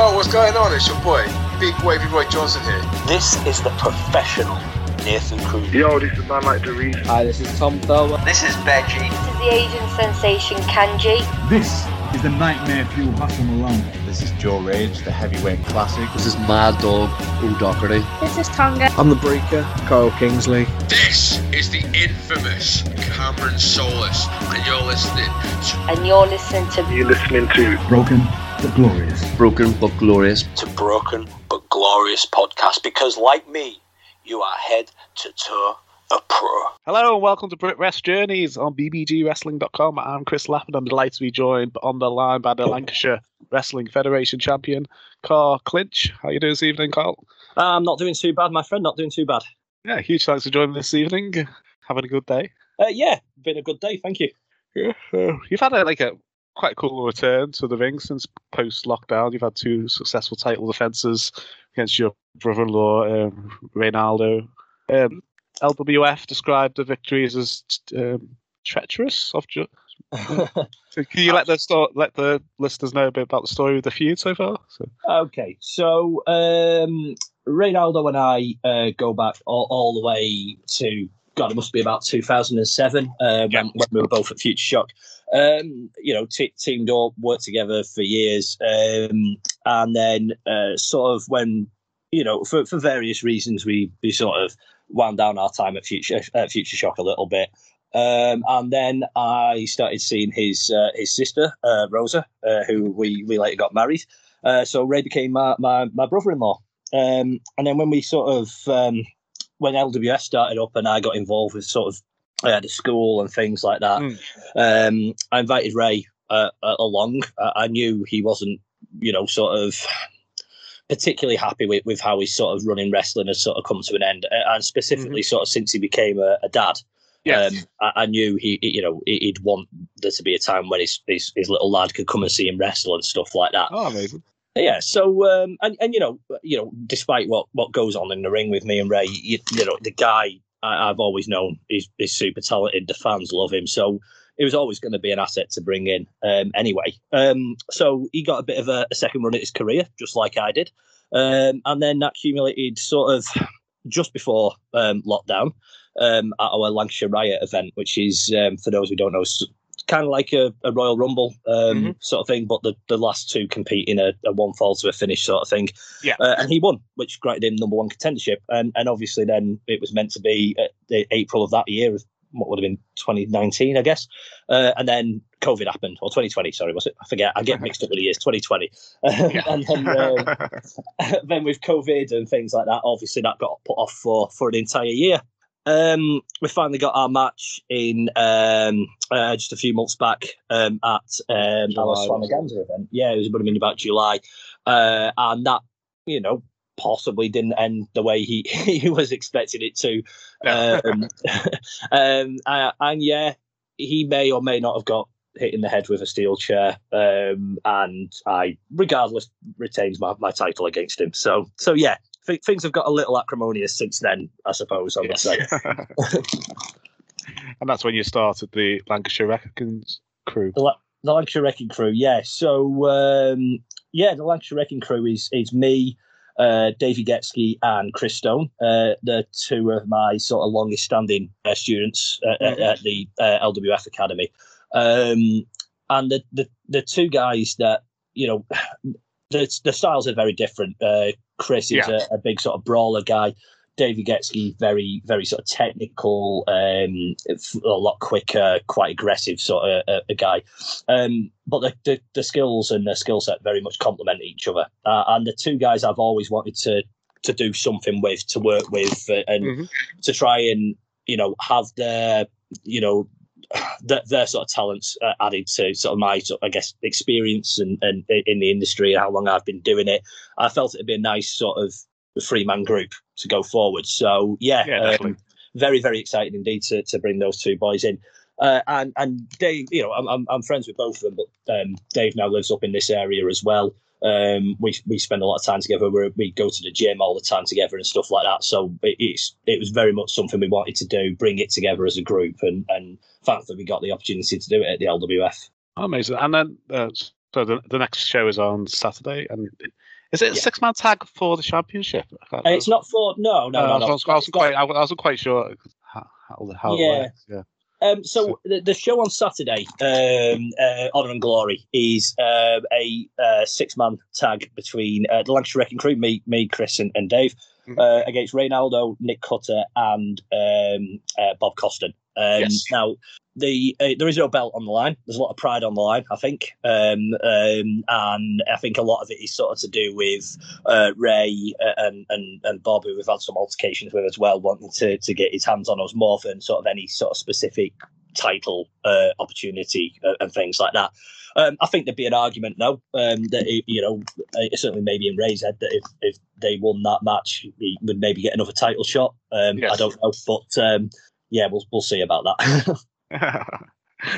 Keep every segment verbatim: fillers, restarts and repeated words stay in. Yo, what's going on? It's your boy, Big Wavy Roy Johnson here. This is the professional Nathan Cruz. Yo, this is Man Like Doreen. Hi, this is Tom Felwell. This is Benji. This is the Asian sensation, Kanji. This is the Nightmare Fuel Hassan Malone. This is Joe Rage, the Heavyweight Classic. This is Mad Dog, O'Doherty. This is Tonga. I'm the Breaker, Carl Kingsley. This is the infamous Cameron Solis, and you're listening to... And you're listening to... You're listening to... Broken But Glorious. Broken But Glorious. To Broken But Glorious podcast, because like me, you are head to toe a pro. Hello and welcome to Brit Rest Journeys on b b g wrestling dot com. I'm Chris Lapp and I'm delighted to be joined on the line by the Lancashire Wrestling Federation champion, Carl Clinch. How are you doing this evening, Carl? I'm not doing too bad, my friend, not doing too bad. Yeah, huge thanks for joining this evening. Having a good day? Uh, yeah, been a good day, thank you. Yeah, uh, you've had a, like a quite cool return to the ring since post-lockdown. You've had two successful title defences against your brother-in-law, um, Reynaldo. Um, L W F described the victories as um, treacherous. Of ju- so can you let the sto- let the listeners know a bit about the story of the feud so far? So. Okay, so um, Reynaldo and I uh, go back all, all the way to, God, it must be about two thousand seven uh, yeah. when, when we were both at Future Shock. Um, you know, t- teamed up, worked together for years, um, and then uh, sort of when, you know, for, for various reasons, we, we sort of wound down our time at Future at Future Shock a little bit. Um, and then I started seeing his uh, his sister, uh, Rosa, uh, who we, we later got married. Uh, so Ray became my, my, my brother-in-law. Um, and then when we sort of, um, when L W S started up and I got involved with sort of I had a school and things like that. Mm. Um, I invited Ray uh, along. I knew he wasn't, you know, sort of particularly happy with, with how he's sort of running wrestling has sort of come to an end. And specifically mm-hmm. sort of since he became a, a dad, yes. um, I, I knew he, you know, he'd want there to be a time when his, his, his little lad could come and see him wrestle and stuff like that. Oh, amazing. Yeah, so um, and, and, you know, you know, despite what, what goes on in the ring with me and Ray, you, you know, the guy, I've always known he's, he's super talented. The fans love him. So it was always going to be an asset to bring in um, anyway. Um, so he got a bit of a, a second run at his career, just like I did. Um, and then that accumulated sort of just before um, lockdown um, at our Lancashire Riot event, which is, um, for those who don't know, kind of like a, a Royal Rumble um, mm-hmm. sort of thing, but the, the last two compete in a, a one fall to a finish sort of thing. Yeah. Uh, and he won, which granted him number one contendership. And and obviously then it was meant to be uh, the April of that year, what would have been twenty nineteen, I guess. Uh, and then COVID happened, or twenty twenty, sorry, was it? I forget. I get mixed up with the years, twenty twenty. Yeah. And then, uh, then with COVID and things like that, obviously that got put off for, for an entire year. Um, we finally got our match in um, uh, just a few months back um, at um, our Swamiganza event. Yeah, it was about, I mean, about July. Uh, and that, you know, possibly didn't end the way he, he was expecting it to. Um, um, uh, and yeah, he may or may not have got hit in the head with a steel chair. Um, and I, regardless, retains my, my title against him. So, so yeah. Things have got a little acrimonious since then, I suppose, I would yes. say. And that's when you started the Lancashire Wrecking Crew. The, La- the Lancashire Wrecking Crew, yeah. So, um, yeah, the Lancashire Wrecking Crew is, is me, uh, Davey Getsky and Chris Stone. Uh, they're two of my sort of longest-standing uh, students uh, mm-hmm. at the uh, L W F Academy. Um, and the, the, the two guys that, you know... The, the styles are very different. Uh, Chris is yeah. a, a big sort of brawler guy. Davey Getsky, very, very sort of technical, um, a lot quicker, quite aggressive sort of a, a guy. Um, but the, the, the skills and the skill set very much complement each other. Uh, and the two guys I've always wanted to to do something with, to work with, uh, and mm-hmm. to try and, you know, have their, you know, Their, their sort of talents uh, added to sort of my, sort of, I guess, experience and, and in the industry and how long I've been doing it. I felt it'd be a nice sort of three man group to go forward. So yeah, yeah um, very very excited indeed to to bring those two boys in. Uh, and and Dave, you know, I'm, I'm I'm friends with both of them, but um, Dave now lives up in this area as well. Um, we we spend a lot of time together. We're, we go to the gym all the time together and stuff like that. So it, it's it was very much something we wanted to do, bring it together as a group, and and thankfully we got the opportunity to do it at the L W F. Amazing! And then uh, so the, the next show is on Saturday, and Is it a yeah. six-man tag for the championship? Uh, it's not for no, no, uh, no. I wasn't no. was quite, I wasn't quite sure how, how yeah. it works. Yeah. Um, so the, the show on Saturday, um, uh, Honor and Glory, is uh, a uh, six-man tag between uh, the Lancashire Wrecking Crew, me, me, Chris, and, and Dave, mm-hmm. uh, against Reynaldo, Nick Cutter, and um, uh, Bob Costin. Um, yes. Now, the uh, there is no belt on the line. There's a lot of pride on the line, I think, um, um, and I think a lot of it is sort of to do with uh, Ray and, and and Bob, who we've had some altercations with as well, wanting to to get his hands on us more than sort of any sort of specific title uh, opportunity uh, and things like that. Um, I think there'd be an argument, though, um, that it, you know, it certainly maybe in Ray's head that if, if they won that match, he would maybe get another title shot. Um, yes. I don't know, but. Um, Yeah, we'll we'll see about that.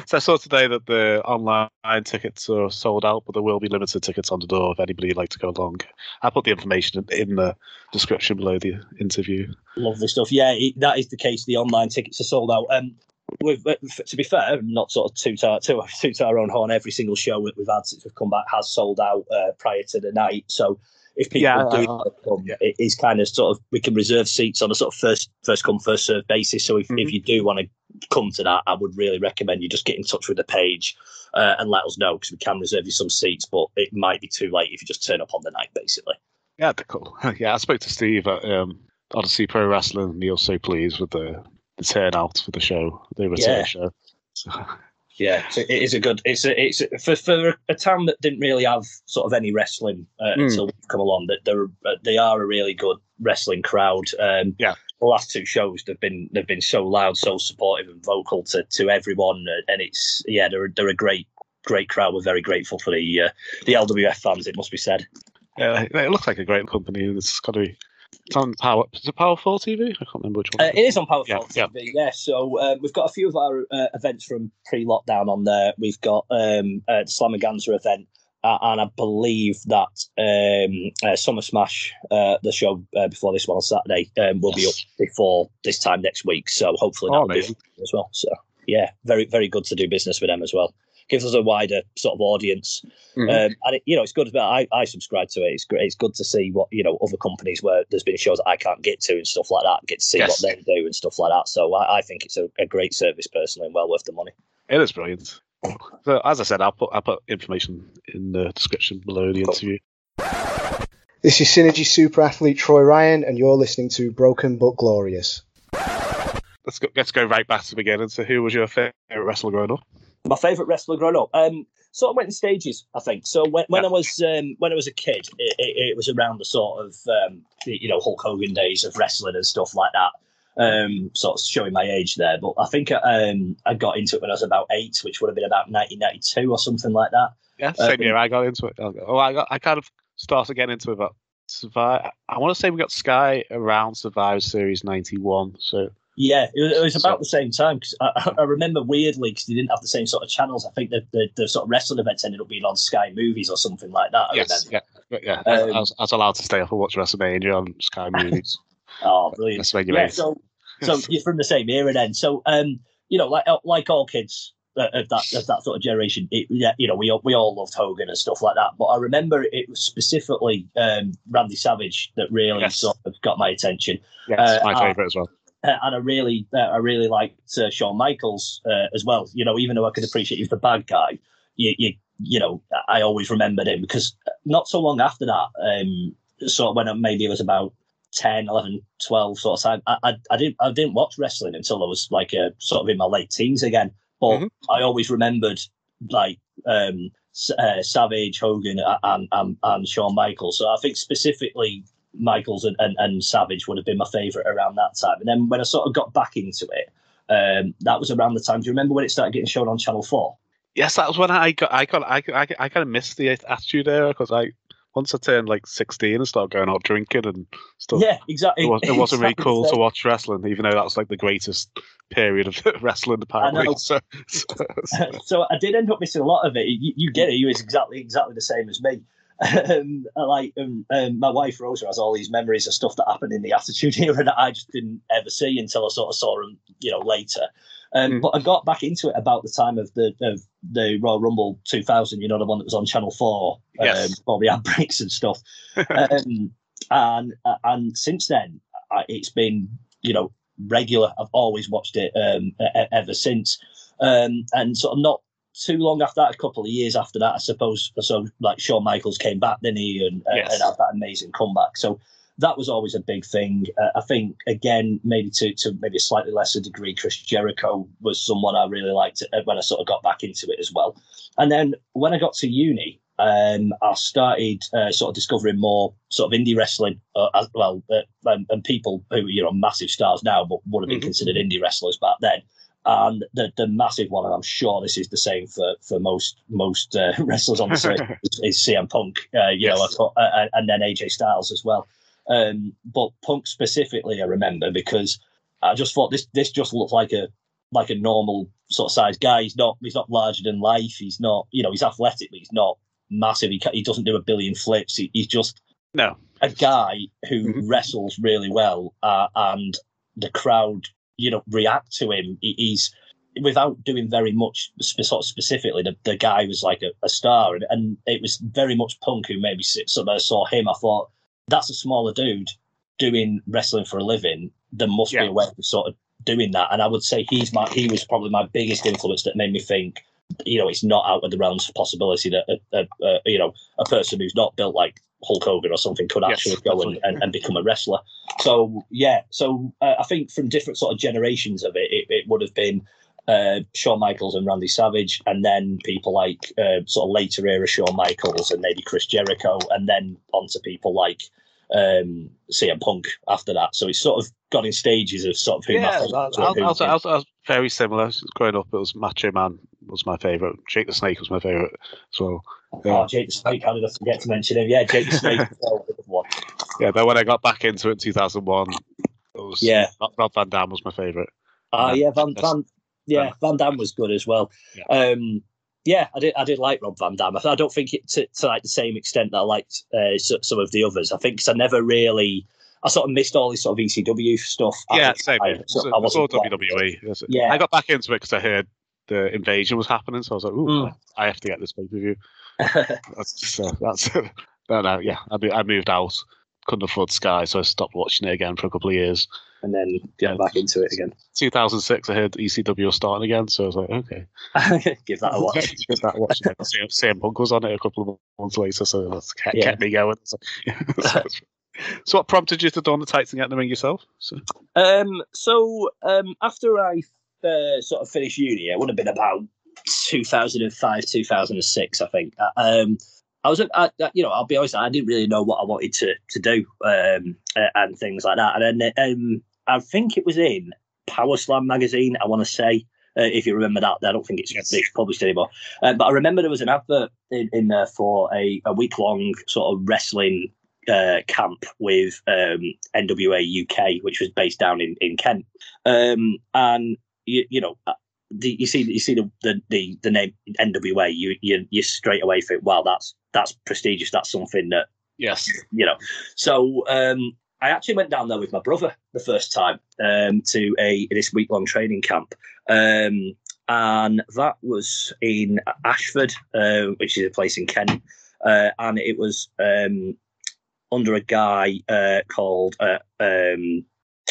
So I saw today that the online tickets are sold out, but there will be limited tickets on the door if anybody would like to go along. I put the information in the description below the interview. Lovely stuff. Yeah, it, that is the case. The online tickets are sold out. Um, we've, to be fair, not sort of toot to our, to, to our own horn. Every single show we've had since we've come back has sold out uh, prior to the night. So. If people yeah, do uh, come, yeah. it is kind of sort of we can reserve seats on a sort of first first come first served basis. So if, mm-hmm. if you do want to come to that, I would really recommend you just get in touch with the page uh, and let us know, because we can reserve you some seats, but it might be too late if you just turn up on the night, basically. Yeah, cool. Yeah, I spoke to Steve at um, Odyssey Pro Wrestling, and he was so pleased with the, the turnout for the show, the return yeah. show. So. Yeah, so it is a good. It's a, it's a, for for a town that didn't really have sort of any wrestling uh, mm. until we've come along. That they're they are a really good wrestling crowd. Um, yeah, the last two shows they've been they've been so loud, so supportive and vocal to, to everyone, and it's yeah they're they're a great great crowd. We're very grateful for the uh, the L W F fans. It must be said. Yeah, it looks like a great company. It's got to be. It's on Power. Is it Powerful T V? I can't remember which one. Uh, it is on Powerful yeah, T V. Yeah. yeah. So uh, we've got a few of our uh, events from pre-lockdown on there. We've got um, uh, the Slam and Ganza event, uh, and I believe that um, uh, Summer Smash, uh, the show uh, before this one on Saturday, um, will yes. be up before this time next week. So hopefully that oh, will amazing. be as well. So yeah, very very good to do business with them as well. Gives us a wider sort of audience, mm-hmm. um, and it, you know it's good. I I subscribe to it. It's great. It's good to see what you know other companies where there's been shows that I can't get to and stuff like that. Get to see yes. what they do and stuff like that. So I, I think it's a, a great service personally, and well worth the money. It is brilliant. So as I said, I'll put I'll put information in the description below the cool. interview. This is Synergy Super Athlete Troy Ryan, and you're listening to Broken But Glorious. Let's go. Let's go right back to the beginning. So who was your favorite wrestler growing up? My favourite wrestler growing up, um, sort of went in stages, I think. So when, when yeah. I was um, when I was a kid, it, it, it was around the sort of um, you know Hulk Hogan days of wrestling and stuff like that. Um, sort of showing my age there, but I think um, I got into it when I was about eight, which would have been about nineteen ninety-two or something like that. Yeah, same um, year I got into it. Oh, I got, I kind of started getting into it about Survivor. I want to say we got Sky around Survivor Series ninety-one, so. Yeah, it was about so, the same time because I, I remember weirdly because they didn't have the same sort of channels. I think the, the the sort of wrestling events ended up being on Sky Movies or something like that. I yes, remember. yeah, yeah. Um, I, was, I was allowed to stay up and watch WrestleMania on Sky Movies. Oh, brilliant! Yeah, so, so you're from the same era then. So, um, you know, like like all kids of that of that sort of generation, it, yeah, you know, we all, we all loved Hogan and stuff like that. But I remember it was specifically um, Randy Savage that really yes. sort of got my attention. Yes, uh, my favourite as well. Uh, and I really, uh, I really liked uh, Shawn Michaels uh, as well. You know, even though I could appreciate he was the bad guy, you, you, you know, I always remembered him because not so long after that, um, sort of when I maybe it was about ten, eleven, twelve sort of time, I, I, I didn't, I didn't watch wrestling until I was like a, sort of in my late teens again. But mm-hmm. I always remembered like um, uh, Savage, Hogan, and, and and Shawn Michaels. So I think specifically. Michaels and, and, and Savage would have been my favourite around that time. And then when I sort of got back into it, um, that was around the time. Do you remember when it started getting shown on Channel four? Yes, that was when I got, I got, I, I, I kind of missed the attitude era because I, once I turned like sixteen and started going out drinking and stuff. Yeah, exactly. It, was, it wasn't exactly really cool to watch wrestling, even though that was like the greatest period of wrestling apparently. So, so, so. So I did end up missing a lot of it. You, you get it. You was exactly, exactly the same as me. Um, like um, um, my wife Rosa has all these memories of stuff that happened in the Attitude Era that I just didn't ever see until I sort of saw them, you know, later. Um, mm. But I got back into it about the time of the of the Royal Rumble two thousand, you know, the one that was on Channel four, yes. um, before the ad breaks and stuff. um, and and since then, I, it's been, you know, regular. I've always watched it um, ever since. Um, and sort of not too long after that, a couple of years after that, I suppose, so like Shawn Michaels came back, didn't he, and, yes. and had that amazing comeback. So that was always a big thing. Uh, I think, again, maybe to, to maybe a slightly lesser degree, Chris Jericho was someone I really liked when I sort of got back into it as well. And then when I got to uni, um, I started uh, sort of discovering more sort of indie wrestling uh, as well, uh, and, and people who, you know, massive stars now, but would have been mm-hmm. considered indie wrestlers back then. And the, the massive one, and I'm sure this is the same for, for most most uh, wrestlers on the circuit, is, is C M Punk, uh, you yes. know, and, and then A J Styles as well. Um, but Punk specifically, I remember, because I just thought this this just looked like a like a normal sort of size guy. He's not he's not larger than life. He's not, you know, he's athletic, but he's not massive. He he doesn't do a billion flips. He, he's just no a guy who mm-hmm. wrestles really well, uh, and the crowd, you know, react to him. He's, without doing very much sort of specifically, the, the guy was like a, a star, and, and it was very much Punk who made me sit. So I saw him, I thought, that's a smaller dude doing wrestling for a living. There must yeah. be a way of sort of doing that. And I would say he's my, he was probably my biggest influence that made me think, you know, it's not out of the realms of possibility that, a, a, a, you know, a person who's not built like Hulk Hogan or something could yes, actually go and, and, and become a wrestler. So, yeah. So uh, I think from different sort of generations of it, it, it would have been uh, Shawn Michaels and Randy Savage, and then people like uh, sort of later era Shawn Michaels and maybe Chris Jericho, and then onto people like um, C M Punk after that. So it's sort of got in stages of sort of who yeah, my I was very similar. Growing up, it was Macho Man was my favourite. Jake the Snake was my favourite as well. Yeah. Oh, Jake the Snake, how did I forget to mention him? Yeah, Jake the Snake was well, the one. Yeah, then when I got back into it in two thousand one, it was, yeah. Rob Van Dam was my favourite. Ah, uh, yeah, Van Dam. Yeah, Van Dam was good as well. Yeah, um, yeah I did I did like Rob Van Dam. I don't think it to, to like the same extent that I liked uh, some of the others. I think because I never really... I sort of missed all this sort of E C W stuff. Yeah, same. I, so so, I was all W W E. Yes. Yeah. I got back into it because I heard the invasion was happening, so I was like, ooh, mm. I have to get this pay-per-view. that's just, uh, that's, no, no, yeah, I, I moved out. Couldn't afford Sky, so I stopped watching it again for a couple of years. And then get yeah, back into it again. two thousand six, I heard E C W was starting again, so I was like, okay. Give that a watch. Give that a watch. C M Punk was on it a couple of months later, so that kept, yeah. kept me going. So, so, so what prompted you to don the tights and get in the ring yourself? So, um, so um, after I uh, sort of finished uni, it would have been about two thousand five, two thousand six, I think. Um, I was, I, you know, I'll be honest, I didn't really know what I wanted to to do um, and things like that. And then um, I think it was in Power Slam magazine, I want to say, uh, if you remember that. I don't think it's, yes. it's published anymore. Uh, but I remember there was an advert in, in there for a, a week-long sort of wrestling uh, camp with um, N W A U K, which was based down in, in Kent. Um, and, you, you know... The, you see, you see the the, the, the name N W A. You you you straight away think, wow, that's that's prestigious. That's something that yes, you know. So um, I actually went down there with my brother the first time um, to a this week long training camp, um, and that was in Ashford, uh, which is a place in Kent, uh, and it was um, under a guy uh, called uh, um,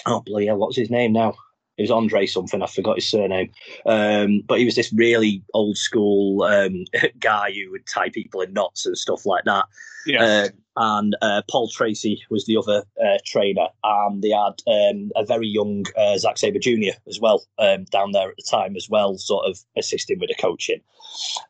oh bloody hell, what's his name now? It was Andre something, I forgot his surname. Um, but he was this really old school um, guy who would tie people in knots and stuff like that. Yeah. Uh, and uh, Paul Tracy was the other uh, trainer. And they had um, a very young uh, Zack Sabre Junior as well um, down there at the time as well, sort of assisting with the coaching.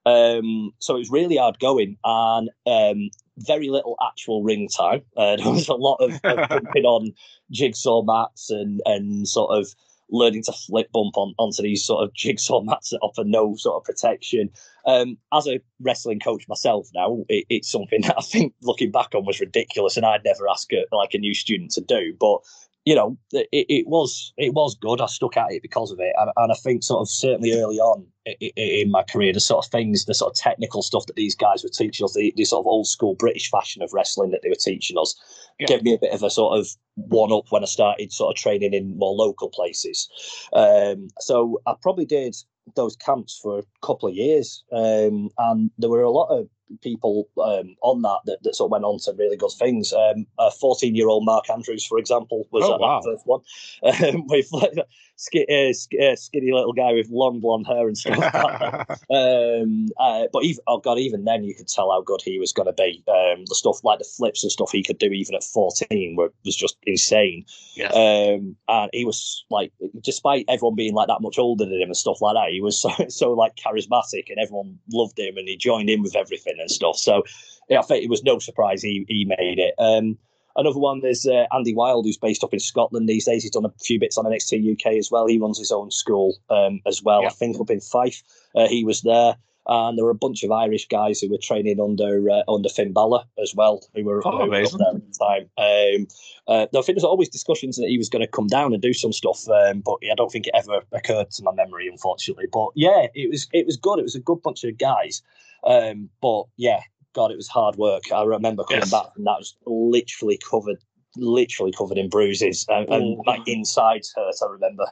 Um, so it was really hard going. And um, very little actual ring time. Uh, there was a lot of, of jumping on jigsaw mats and, and sort of learning to flip bump on, onto these sort of jigsaw mats that offer no sort of protection. Um, as a wrestling coach myself now, it, it's something that I think looking back on was ridiculous, and I'd never ask a, like a new student to do. But you know, it, it was it was good. I stuck at it because of it, and, and I think sort of certainly early on in my career, the sort of things, the sort of technical stuff that these guys were teaching us, the, the sort of old school British fashion of wrestling that they were teaching us, yeah. gave me a bit of a sort of one up when I started sort of training in more local places. Um, so I probably did those camps for a couple of years, um, and there were a lot of people um, on that, that that sort of went on to really good things. Um, a fourteen-year-old Mark Andrews, for example, was oh, at wow. that first one. Um, with like, skinny, skinny little guy with long blonde hair and stuff. Like that. um, uh, but even, oh god, even then you could tell how good he was going to be. Um, the stuff like the flips and stuff he could do, even at fourteen, were, was just insane. Yeah. Um, and he was like, despite everyone being like that much older than him and stuff like that, he was so, so like charismatic, and everyone loved him, and he joined in with everything and stuff. So yeah, I think it was no surprise he, he made it. Um, another one, there's uh, Andy Wilde, who's based up in Scotland these days. He's done a few bits on N X T U K as well. He runs his own school um, as well, yeah. I think up in Fife. Uh, he was there. And there were a bunch of Irish guys who were training under uh, under Finn Balor as well, who were, oh, who were up there at the time. Um, uh, I think there's always discussions that he was going to come down and do some stuff, um, but I don't think it ever occurred to my memory, unfortunately. But yeah, it was it was good. It was a good bunch of guys. Um, but yeah, God, it was hard work. I remember coming yes. back, and that was literally covered. literally covered in bruises and, and my insides hurt, I remember.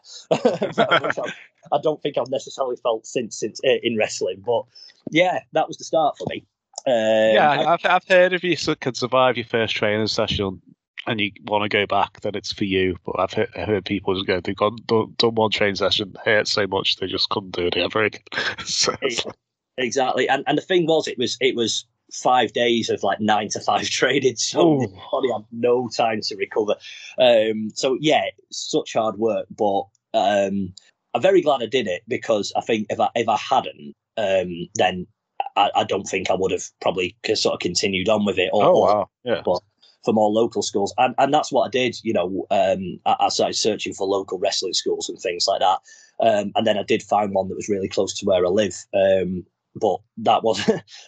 I don't think I've necessarily felt since since uh, in wrestling, but yeah, that was the start for me. Um, yeah, I've, I've heard if you can survive your first training session and you want to go back, then it's for you. But I've heard, heard people just go, they've gone, done, done one training session, hurt so much they just couldn't do it ever again. so, exactly. And and the thing was, it was it was five days of like nine to five training, so I had no time to recover. Um, so yeah, such hard work, but um, I'm very glad I did it, because I think if I if I hadn't, um, then I, I don't think I would have probably sort of continued on with it. Or, oh wow, yeah. But for more local schools, and and that's what I did. You know, um, I, I started searching for local wrestling schools and things like that, um, and then I did find one that was really close to where I live. Um, But that was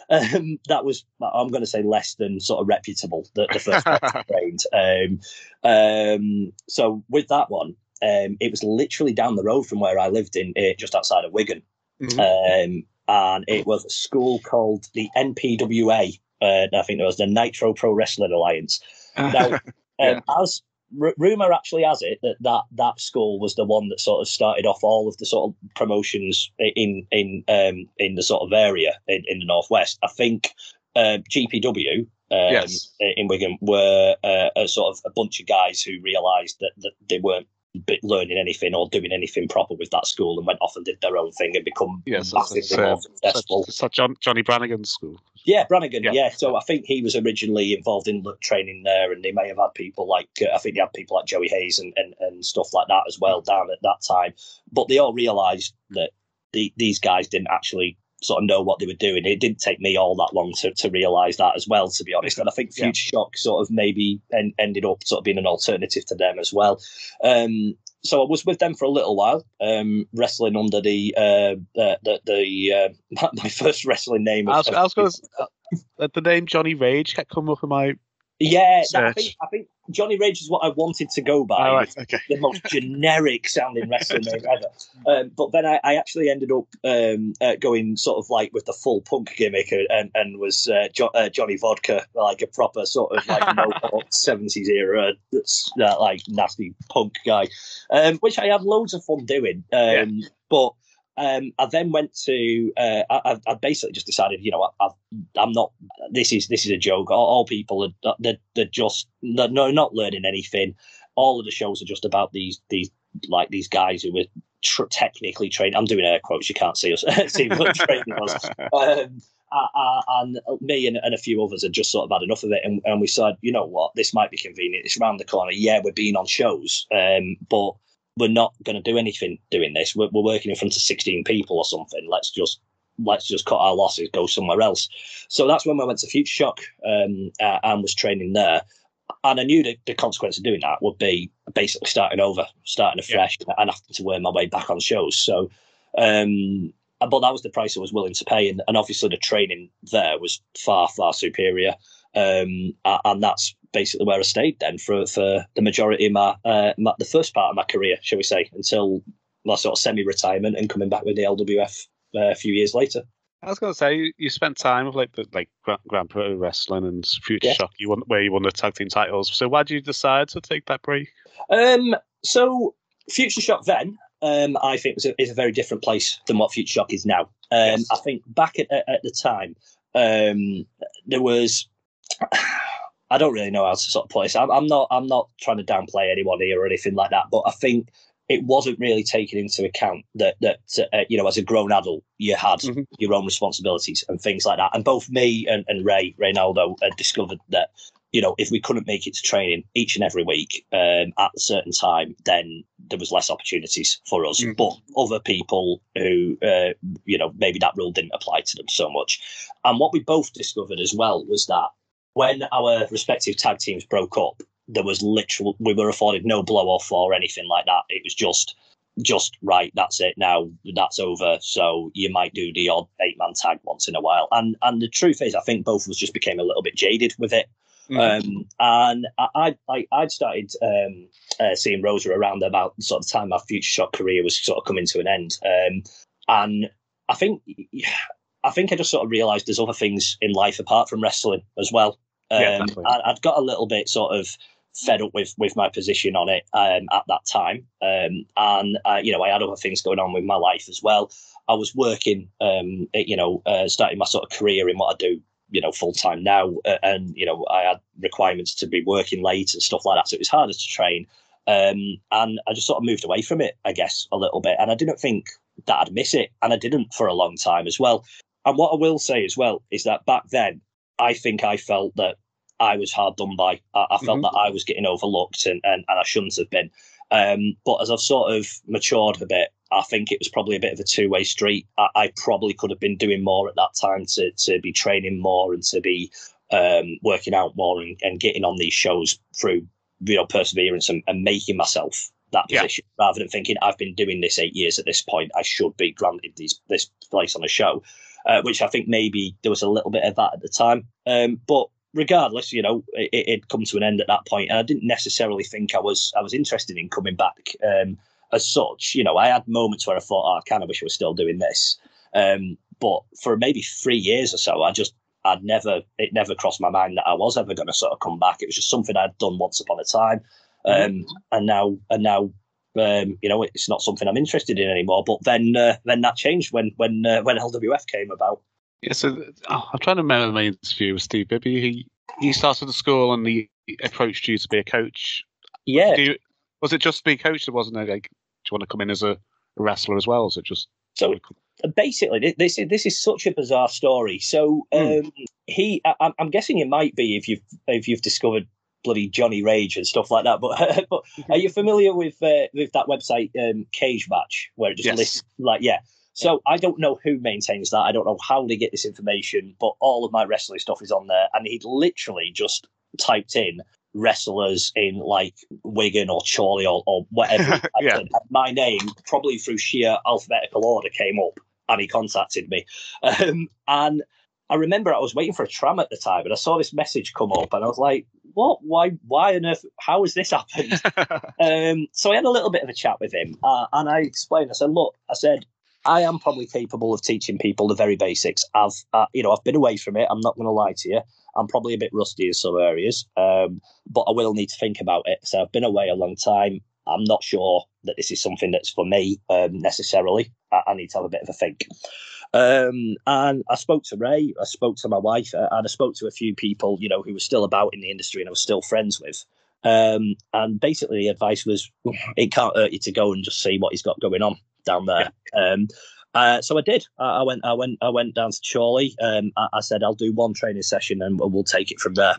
um, that was I'm going to say less than sort of reputable. The, the first one I trained. Um, um, so with that one, um, it was literally down the road from where I lived in, uh, just outside of Wigan, mm-hmm. um, and it was a school called the N P W A. Uh, I think it was the Nitro Pro Wrestling Alliance. Now, yeah. um, as R- rumour actually has it that, that that school was the one that sort of started off all of the sort of promotions in in um, in the sort of area in, in the northwest. I think uh, G P W um, yes. in Wigan were uh, a sort of a bunch of guys who realised that, that they weren't learning anything or doing anything proper with that school, and went off and did their own thing and become yes, massively more uh, successful. It's like John, Johnny Brannigan's school. Yeah, Brannigan, yeah. yeah. So I think he was originally involved in training there, and they may have had people like, uh, I think they had people like Joey Hayes and, and, and stuff like that as well down at that time. But they all realised that the, these guys didn't actually sort of know what they were doing. It didn't take me all that long to, to realise that as well, to be honest. And I think Future yeah. Shock sort of maybe en- ended up sort of being an alternative to them as well. Um, so I was with them for a little while, um, wrestling under the uh, the, the uh, my first wrestling name. I was, of, I was going to, the name Johnny Rage kept coming up in my yeah. That, I think I think Johnny Rage is what I wanted to go by. Oh, right. Okay. The most generic sounding wrestling name ever. Um, but then I, I actually ended up um, uh, going sort of like with the full punk gimmick, and and was uh, jo- uh, Johnny Vodka, like a proper sort of like seventies era uh, like nasty punk guy, um, which I had loads of fun doing. Um, yeah. But. Um, I then went to. Uh, I, I basically just decided, you know, I, I, I'm not. This is this is a joke. All, all people are they're, they're just they're, no, not learning anything. All of the shows are just about these these like these guys who were tr- technically trained. I'm doing air quotes. You can't see us. see what training was. Um, I, I, and me and, and a few others had just sort of had enough of it, and, and we said, you know what, this might be convenient. It's around the corner. Yeah, we're being on shows, um, but. We're not going to do anything doing this. We're, we're working in front of sixteen people or something. Let's just let's just cut our losses, go somewhere else. So that's when I went to Future Shock um, uh, and was training there. And I knew that the consequence of doing that would be basically starting over, starting afresh, yeah. and having to work my way back on shows. So, um, but that was the price I was willing to pay. And, and obviously the training there was far, far superior. Um, and that's basically where I stayed then for, for the majority of my, uh, my, the first part of my career, shall we say, until my sort of semi-retirement and coming back with the L W F uh, a few years later. I was going to say, you, you spent time with like the, like Grand Pro Wrestling and Future yeah. Shock, you won, where you won the tag team titles. So why did you decide to take that break? Um, so Future Shock then, um, I think, was a, is a very different place than what Future Shock is now. Um, yes. I think back at, at the time, um, there was... I don't really know how to sort of put this. I'm, I'm not. I'm not trying to downplay anyone here or anything like that. But I think it wasn't really taken into account that that uh, you know, as a grown adult, you had mm-hmm. your own responsibilities and things like that. And both me and, and Ray Reynaldo had discovered that, you know, if we couldn't make it to training each and every week um, at a certain time, then there was less opportunities for us. Mm-hmm. But other people who, uh, you know, maybe that rule didn't apply to them so much. And what we both discovered as well was that when our respective tag teams broke up, there was literal, we were afforded no blow-off or anything like that. It was just, just right, that's it now, that's over. So you might do the odd eight-man tag once in a while. And and the truth is, I think both of us just became a little bit jaded with it. Mm-hmm. Um, and I, I, I'd started um, uh, seeing Rosa around about sort of the time my Future Shock career was sort of coming to an end. Um, and I think... Yeah, I think I just sort of realised there's other things in life apart from wrestling as well. Um, yeah, I, I'd got a little bit sort of fed up with, with my position on it um, at that time. Um, and, uh, you know, I had other things going on with my life as well. I was working, um, you know, uh, starting my sort of career in what I do, you know, full time now. Uh, and, you know, I had requirements to be working late and stuff like that. So it was harder to train. Um, and I just sort of moved away from it, I guess, a little bit. And I didn't think that I'd miss it. And I didn't for a long time as well. And what I will say as well is that back then, I think I felt that I was hard done by. I, I felt mm-hmm. that I was getting overlooked and, and, and I shouldn't have been. Um, but as I've sort of matured a bit, I think it was probably a bit of a two-way street. I, I probably could have been doing more at that time to, to be training more and to be um, working out more and, and getting on these shows through, you know, perseverance and, and making myself that position, yeah. rather than thinking, I've been doing this eight years at this point, I should be granted these, this place on a show. Uh, which I think maybe there was a little bit of that at the time. Um, but regardless, you know, it, it'd come to an end at that point. And I didn't necessarily think I was I was interested in coming back um, as such. You know, I had moments where I thought, oh, I kind of wish I was still doing this. Um, but for maybe three years or so, I just, I'd never, it never crossed my mind that I was ever going to sort of come back. It was just something I'd done once upon a time. Um, mm-hmm. And now, and now, Um, you know, it's not something I'm interested in anymore. But then, uh, then that changed when when uh, when L W F came about. Yeah, so oh, I'm trying to remember my interview with Steve Bibby. He he started the school and he approached you to be a coach. Yeah, you, was it just to be a coach? There wasn't a, like, do you want to come in as a wrestler as well? Is it just so? Basically, this is this is such a bizarre story. So mm. um, he, I, I'm guessing it might be if you've if you've discovered bloody Johnny Rage and stuff like that, but, uh, but are you familiar with uh, with that website um, Cage Match, where it just yes. lists like yeah so I don't know who maintains that, I don't know how they get this information, but all of my wrestling stuff is on there, and he'd literally just typed in wrestlers in like Wigan or Chorley or, or whatever yeah. and my name, probably through sheer alphabetical order, came up and he contacted me. Um, and I remember I was waiting for a tram at the time and I saw this message come up and I was like, what? Why? Why on earth? How has this happened? um, so I had a little bit of a chat with him, uh, and I explained. I said, "Look, I said I am probably capable of teaching people the very basics. I've, uh, you know, I've been away from it. I'm not going to lie to you. I'm probably a bit rusty in some areas, um, but I will need to think about it. So I've been away a long time. I'm not sure that this is something that's for me um, necessarily. I, I need to have a bit of a think." Um, and I spoke to Ray, I spoke to my wife, uh, and I spoke to a few people, you know, who were still about in the industry and I was still friends with. Um, and basically the advice was, it can't hurt you to go and just see what he's got going on down there. Yeah. Um, uh, so I did. I, I went, I went, I went down to Chorley. Um, I, I said, I'll do one training session and we'll take it from there.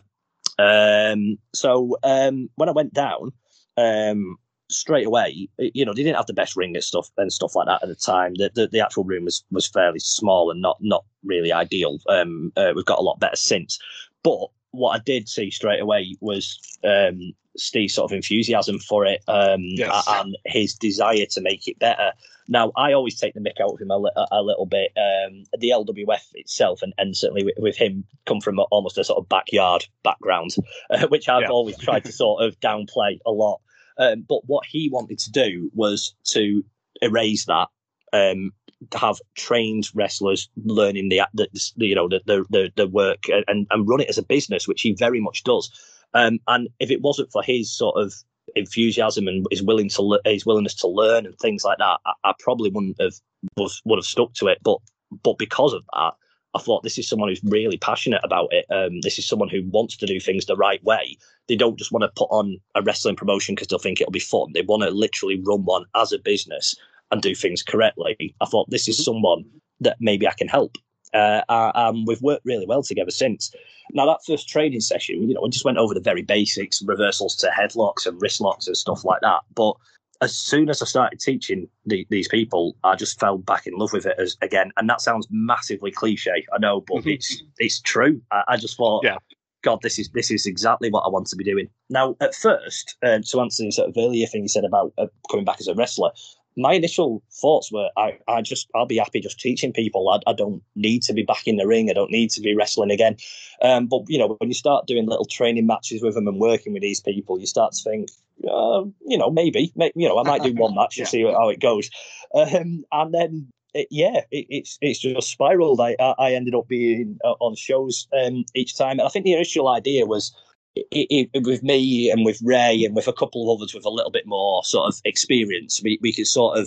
Um, so um, when I went down, um, straight away, you know, they didn't have the best ring and stuff and stuff like that at the time. The the, the actual room was, was fairly small and not not really ideal. Um, uh, we've got a lot better since, but what I did see straight away was um, Steve's sort of enthusiasm for it, um, yes. and his desire to make it better. Now, I always take the mick out of him a, li- a little bit. Um, the L W F itself, and, and certainly with, with him, come from a, almost a sort of backyard background, uh, which I've yeah. always tried to sort of downplay a lot. Um, but what he wanted to do was to erase that, um, have trained wrestlers learning the, the, the you know the the the work and, and run it as a business, which he very much does. Um, and if it wasn't for his sort of enthusiasm and his willing to le- his willingness to learn and things like that, I, I probably wouldn't have was, would have stuck to it. But but because of that, I thought, this is someone who's really passionate about it. Um, this is someone who wants to do things the right way. They don't just want to put on a wrestling promotion because they'll think it'll be fun. They want to literally run one as a business and do things correctly. I thought, this is someone that maybe I can help. Uh, um, we've worked really well together since. Now, that first training session, you know, we just went over the very basics, reversals to headlocks and wrist locks and stuff like that. But as soon as I started teaching the, these people, I just fell back in love with it as again. And that sounds massively cliche, I know, but it's it's true. I, I just thought, yeah. God, this is this is exactly what I want to be doing. Now, at first, um, to answer the sort of earlier thing you said about uh, coming back as a wrestler, my initial thoughts were, I, I just, I'll be happy just teaching people. I, I don't need to be back in the ring. I don't need to be wrestling again. Um, but, you know, when you start doing little training matches with them and working with these people, you start to think, uh, you know, maybe, maybe, you know, I might do one match and yeah. see how it goes. Um, and then, it, yeah, it, it's it's just spiraled. I, I ended up being on shows um, each time. And I think the initial idea was, It, it, it, with me and with Ray and with a couple of others with a little bit more sort of experience, we, we could sort of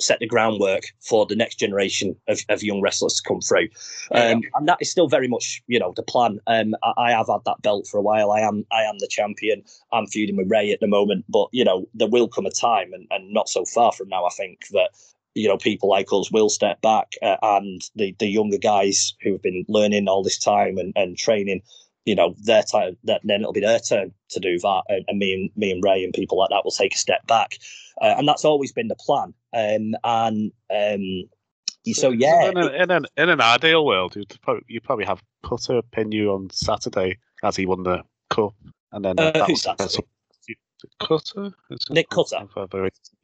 set the groundwork for the next generation of, of young wrestlers to come through. Um, yeah. And that is still very much, you know, the plan. Um, I, I have had that belt for a while. I am I am the champion. I'm feuding with Ray at the moment. But, you know, there will come a time, and, and not so far from now, I think, that, you know, people like us will step back uh, and the, the younger guys who have been learning all this time and, and training, you know, their time, that then it'll be their turn to do that, and, and me and me and Ray and people like that will take a step back, uh, and that's always been the plan. Um, and um, so yeah, in, a, in an in an ideal world, you'd probably, you'd probably have Cutter pin you on Saturday as he won the cup, and then uh, that who's was, that? Cutter, Nick Cutter,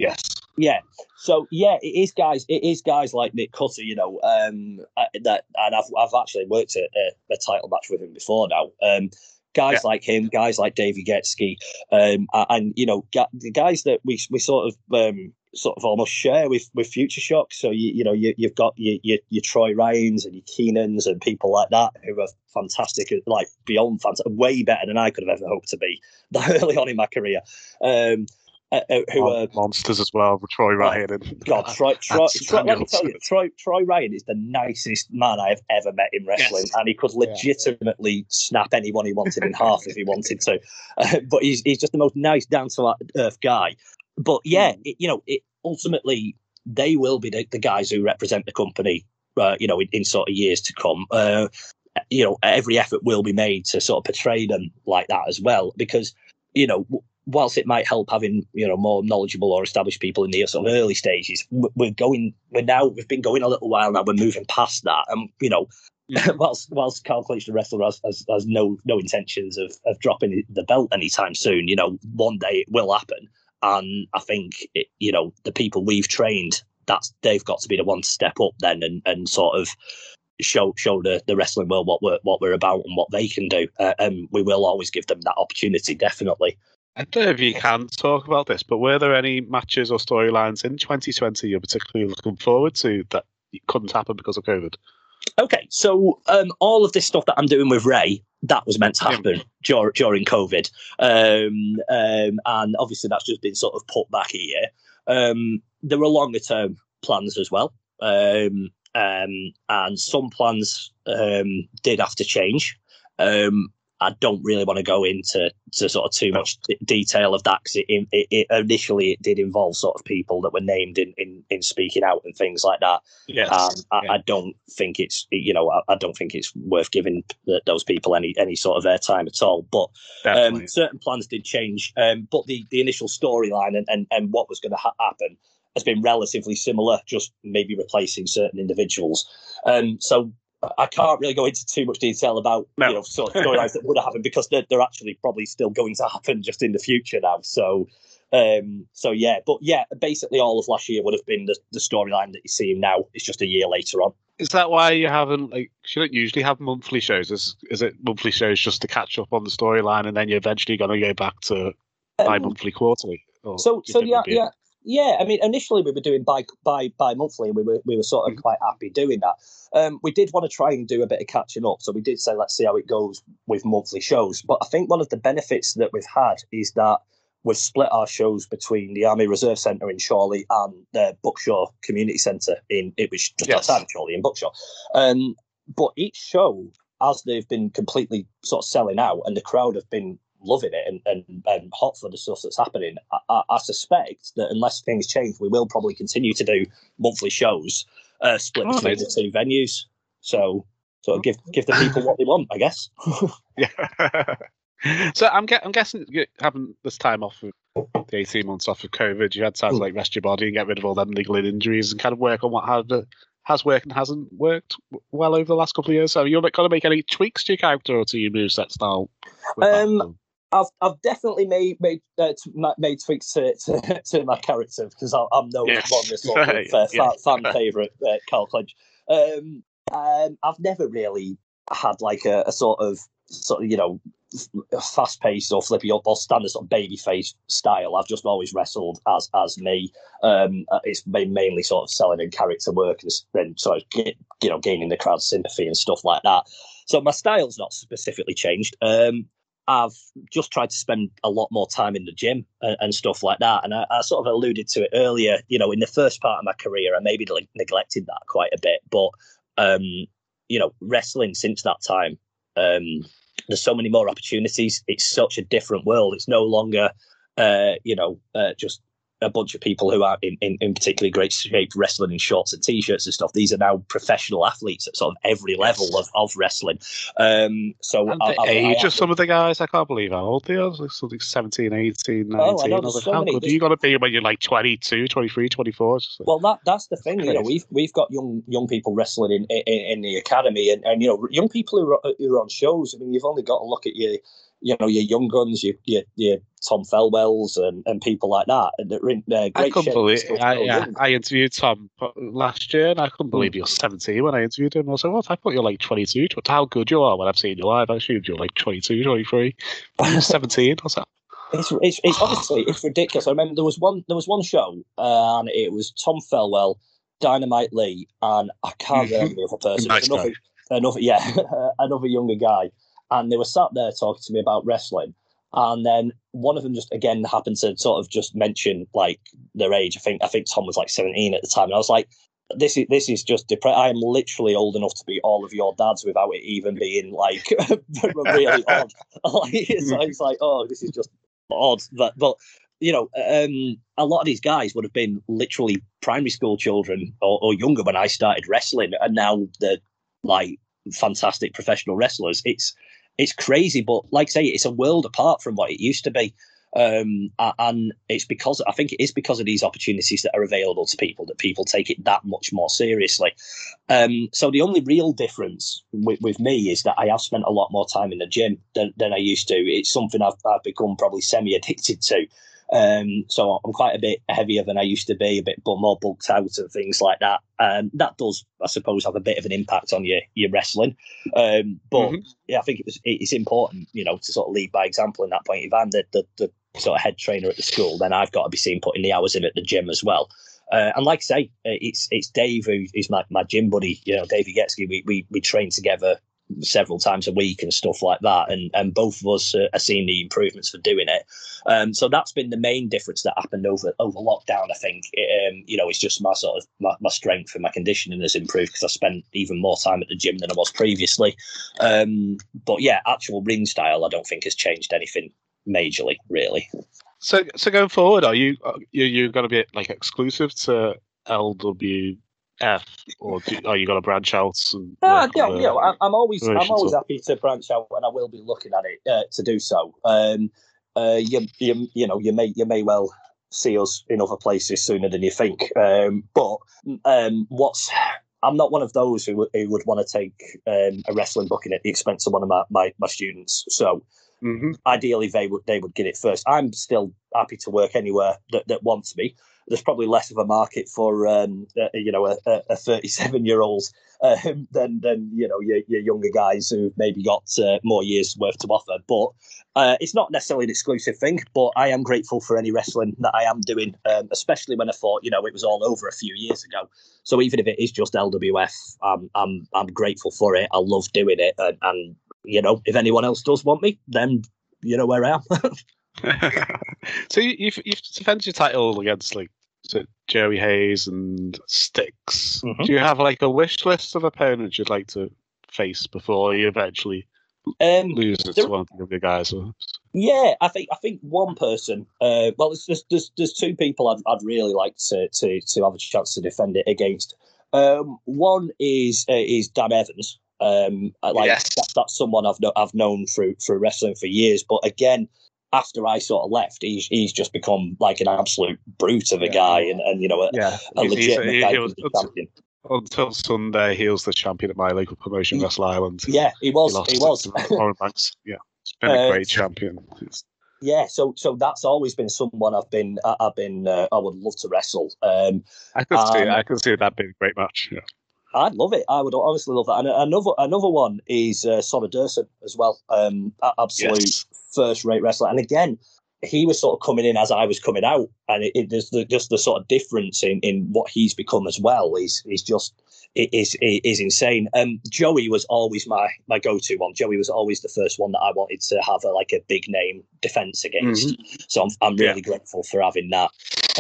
yes, yeah. So yeah, it is guys. It is guys like Nick Cutter, you know. Um, that and I've I've actually worked at a, a title match with him before now. Um, guys yeah. like him, guys like Davey Getsky, um, and you know, the guys that we we sort of um sort of almost share with with Future Shock. So you you know you you've got your your, your Troy Ryans and your Keenans and people like that who are fantastic, like beyond fantastic, way better than I could have ever hoped to be that early on in my career. Um, uh, uh, who are monsters as well? Troy Ryan and God, Troy, Troy, Troy, let me tell you, Troy, Troy Ryan is the nicest man I have ever met in wrestling, yes. and he could legitimately yeah, yeah. snap anyone he wanted in half if he wanted to. Uh, but he's he's just the most nice, down to earth guy. But yeah, mm. it, you know, it, ultimately they will be the, the guys who represent the company, uh, you know, in, in sort of years to come. Uh, you know, every effort will be made to sort of portray them like that as well, because, you know, w- whilst it might help having, you know, more knowledgeable or established people in the sort of early stages, we're going, we're now, we've been going a little while now, we're moving past that. And, you know, mm. whilst, whilst Carl Clinch, the wrestler, has, has, has no no intentions of, of dropping the belt anytime soon, you know, one day it will happen. And I think, it, you know, the people we've trained, that's they've got to be the one to step up then and, and sort of show show the, the wrestling world what we're, what we're about and what they can do. Uh, and we will always give them that opportunity, definitely. I don't know if you can talk about this, but were there any matches or storylines in twenty twenty you're particularly looking forward to that couldn't happen because of COVID? Okay, so um, all of this stuff that I'm doing with Ray, that was meant to happen dur- during COVID. Um, um, and obviously that's just been sort of put back a year. Um, there were longer term plans as well. Um, um, and some plans um, did have to change. Um, I don't really want to go into to sort of too much d- detail of that because it, it, it initially it did involve sort of people that were named in, in, in speaking out and things like that. Yes. Um, I, yeah. I don't think it's you know I, I don't think it's worth giving the, those people any any sort of airtime at all. But um, certain plans did change, um, but the, the initial storyline and, and, and what was going to ha- happen has been relatively similar, just maybe replacing certain individuals. Um, so. I can't really go into too much detail about no. you know sort of storylines that would have happened, because they're, they're actually probably still going to happen just in the future now. So, um, so yeah, but yeah, basically all of last year would have been the, the storyline that you're seeing now. It's just a year later on. Is that why you haven't, like, you don't usually have monthly shows? Is is it monthly shows just to catch up on the storyline, and then you're eventually going to go back to um, bi-monthly, quarterly? Or so, so yeah, yeah. Yeah, I mean, initially we were doing bi bi bi-monthly, and we were we were sort of quite happy doing that. Um, we did want to try and do a bit of catching up, so we did say let's see how it goes with monthly shows. But I think one of the benefits that we've had is that we've split our shows between the Army Reserve Centre in Shirley and the Buckshaw Community Centre in it was just yes. outside of Shirley in Buckshaw. Um, but each show, as they've been completely sort of selling out, and the crowd have been loving it and, and, and hot for the stuff that's happening. I, I, I suspect that unless things change, we will probably continue to do monthly shows uh, split oh, between the two venues. So, so give give the people what they want, I guess. yeah. So I'm ge- I'm guessing you haven't this time off of the eighteen months off of COVID. You had time to like rest your body and get rid of all them niggling injuries and kind of work on what had uh, has worked and hasn't worked well over the last couple of years. So you're not going to make any tweaks to your character or to your movesets now? Um. I've I've definitely made made uh, made tweaks to, to to my character, because I'm no yes. longer sort of uh, yes. fan, fan favourite uh, Carl Clinch. Um, um, I've never really had like a, a sort of sort of you know fast paced or flippy up or standard sort of babyface style. I've just always wrestled as as me. Um, it's been mainly sort of selling and character work, and then sort of get, you know gaining the crowd's sympathy and stuff like that. So my style's not specifically changed. Um, I've just tried to spend a lot more time in the gym and, and stuff like that. And I, I sort of alluded to it earlier, you know, in the first part of my career, I maybe like, neglected that quite a bit. But, um, you know, wrestling since that time, um, there's so many more opportunities. It's such a different world. It's no longer, uh, you know, uh, just a bunch of people who are in, in, in particularly great shape wrestling in shorts and T-shirts and stuff. These are now professional athletes at sort of every level of, of wrestling. Um, so and the I, I, age I, I, of some of the guys, I can't believe how old they are. Like something seventeen, eighteen, nineteen. Oh, I know, like, so how many, good are you going to be when you're like twenty-two, twenty-three, twenty-four? Like, well, that that's the thing. You know, we've we've got young young people wrestling in in, in the academy, and, and you know, young people who are, who are on shows. I mean, you've only got to look at your you know, your young guns, your your, your Tom Felwells and, and people like that. And they're in uh, great I couldn't shape believe it. I, yeah, I interviewed Tom last year, and I couldn't believe mm. you were seventeen when I interviewed him. I was like, what? I thought you were like twenty-two. How good you are when I've seen you live. I assumed you were like twenty-two, twenty-three. I was seventeen. I was like, It's, it's, it's honestly, it's ridiculous. I remember there was one, there was one show, uh, and it was Tom Felwell, Dynamite Lee, and I can't remember the other person. Nice another, another, yeah, another younger guy. And they were sat there talking to me about wrestling. And then one of them just, again, happened to sort of just mention, like, their age. I think I think Tom was, like, seventeen at the time. And I was like, this is this is just depressing. I am literally old enough to be all of your dads without it even being, like, really odd. Like, it's, it's like, oh, this is just odd. But, but you know, um, a lot of these guys would have been literally primary school children or, or younger when I started wrestling. And now they're, like, fantastic professional wrestlers. It's... It's crazy, but like I say, it's a world apart from what it used to be. Um, and it's because, I think it is because of these opportunities that are available to people, that people take it that much more seriously. Um, so the only real difference with, with me is that I have spent a lot more time in the gym than, than I used to. It's something I've, I've become probably semi-addicted to. Um, so I'm quite a bit heavier than I used to be, a bit more bulked out and things like that. Um, that does, I suppose, have a bit of an impact on your your wrestling. Um, but mm-hmm. yeah, I think it was it's important, you know, to sort of lead by example in that point. If I'm the, the, the sort of head trainer at the school, then I've got to be seen putting the hours in at the gym as well. Uh, and like I say, it's it's Dave who is my, my gym buddy. You know, Davey Getsky. We we we train together several times a week and stuff like that, and and both of us are seeing the improvements for doing it. Um so that's been the main difference that happened over over lockdown, I think. Um you know, it's just my sort of my, my strength and my conditioning has improved because I spent even more time at the gym than I was previously. Um but yeah, actual ring style I don't think has changed anything majorly, really. So so going forward, are you are you going to be like exclusive to L W F, or do, are you going to branch out? And uh, yeah, you know, I, I'm always I'm always up. happy to branch out, and I will be looking at it uh, to do so. Um, uh, you, you you know you may you may well see us in other places sooner than you think. Um, but um, what's I'm not one of those who, who would want to take um, a wrestling booking at the expense of one of my, my, my students. So mm-hmm. ideally they would they would get it first. I'm still happy to work anywhere that, that wants me. There's probably less of a market for um, uh, you know a, a thirty-seven year old uh, than than you know your, your younger guys who maybe got uh, more years worth to offer. But uh, it's not necessarily an exclusive thing. But I am grateful for any wrestling that I am doing, um, especially when I thought you know it was all over a few years ago. So even if it is just L W F, um, I'm I'm grateful for it. I love doing it, and, and you know if anyone else does want me, then you know where I am. So you've you've defended your title against like so Joey Hayes and Styx. Mm-hmm. Do you have like a wish list of opponents you'd like to face before you eventually um, lose it there, to one of the younger guys? Yeah, I think I think one person. Uh, well, it's just there's there's two people I'd I'd really like to to to have a chance to defend it against. Um, one is uh, is Dan Evans. Um, like yes. that, that's someone I've no, I've known through through wrestling for years. But again, after I sort of left, he's he's just become like an absolute brute of a yeah. guy, and, and you know a, yeah. a legitimate he, he was, champion. Until Sunday, he was the champion at my local promotion, he, Wrestle Island. Yeah, he was. He, lost he was. Banks. Yeah, he's been a uh, great champion. It's... Yeah, so so that's always been someone I've been I've been uh, I would love to wrestle. Um, I could um, see I could see that being a great match. Yeah. I'd love it. I would honestly love that. And another another one is uh, Sora Dursun as well. Um, absolute yes. first-rate wrestler. And again, he was sort of coming in as I was coming out, and it, it, there's the, just the sort of difference in, in what he's become as well. He's he's just it is it is insane. Um, Joey was always my my go-to one. Joey was always the first one that I wanted to have a, like a big name defense against. Mm-hmm. So I'm I'm really yeah. grateful for having that.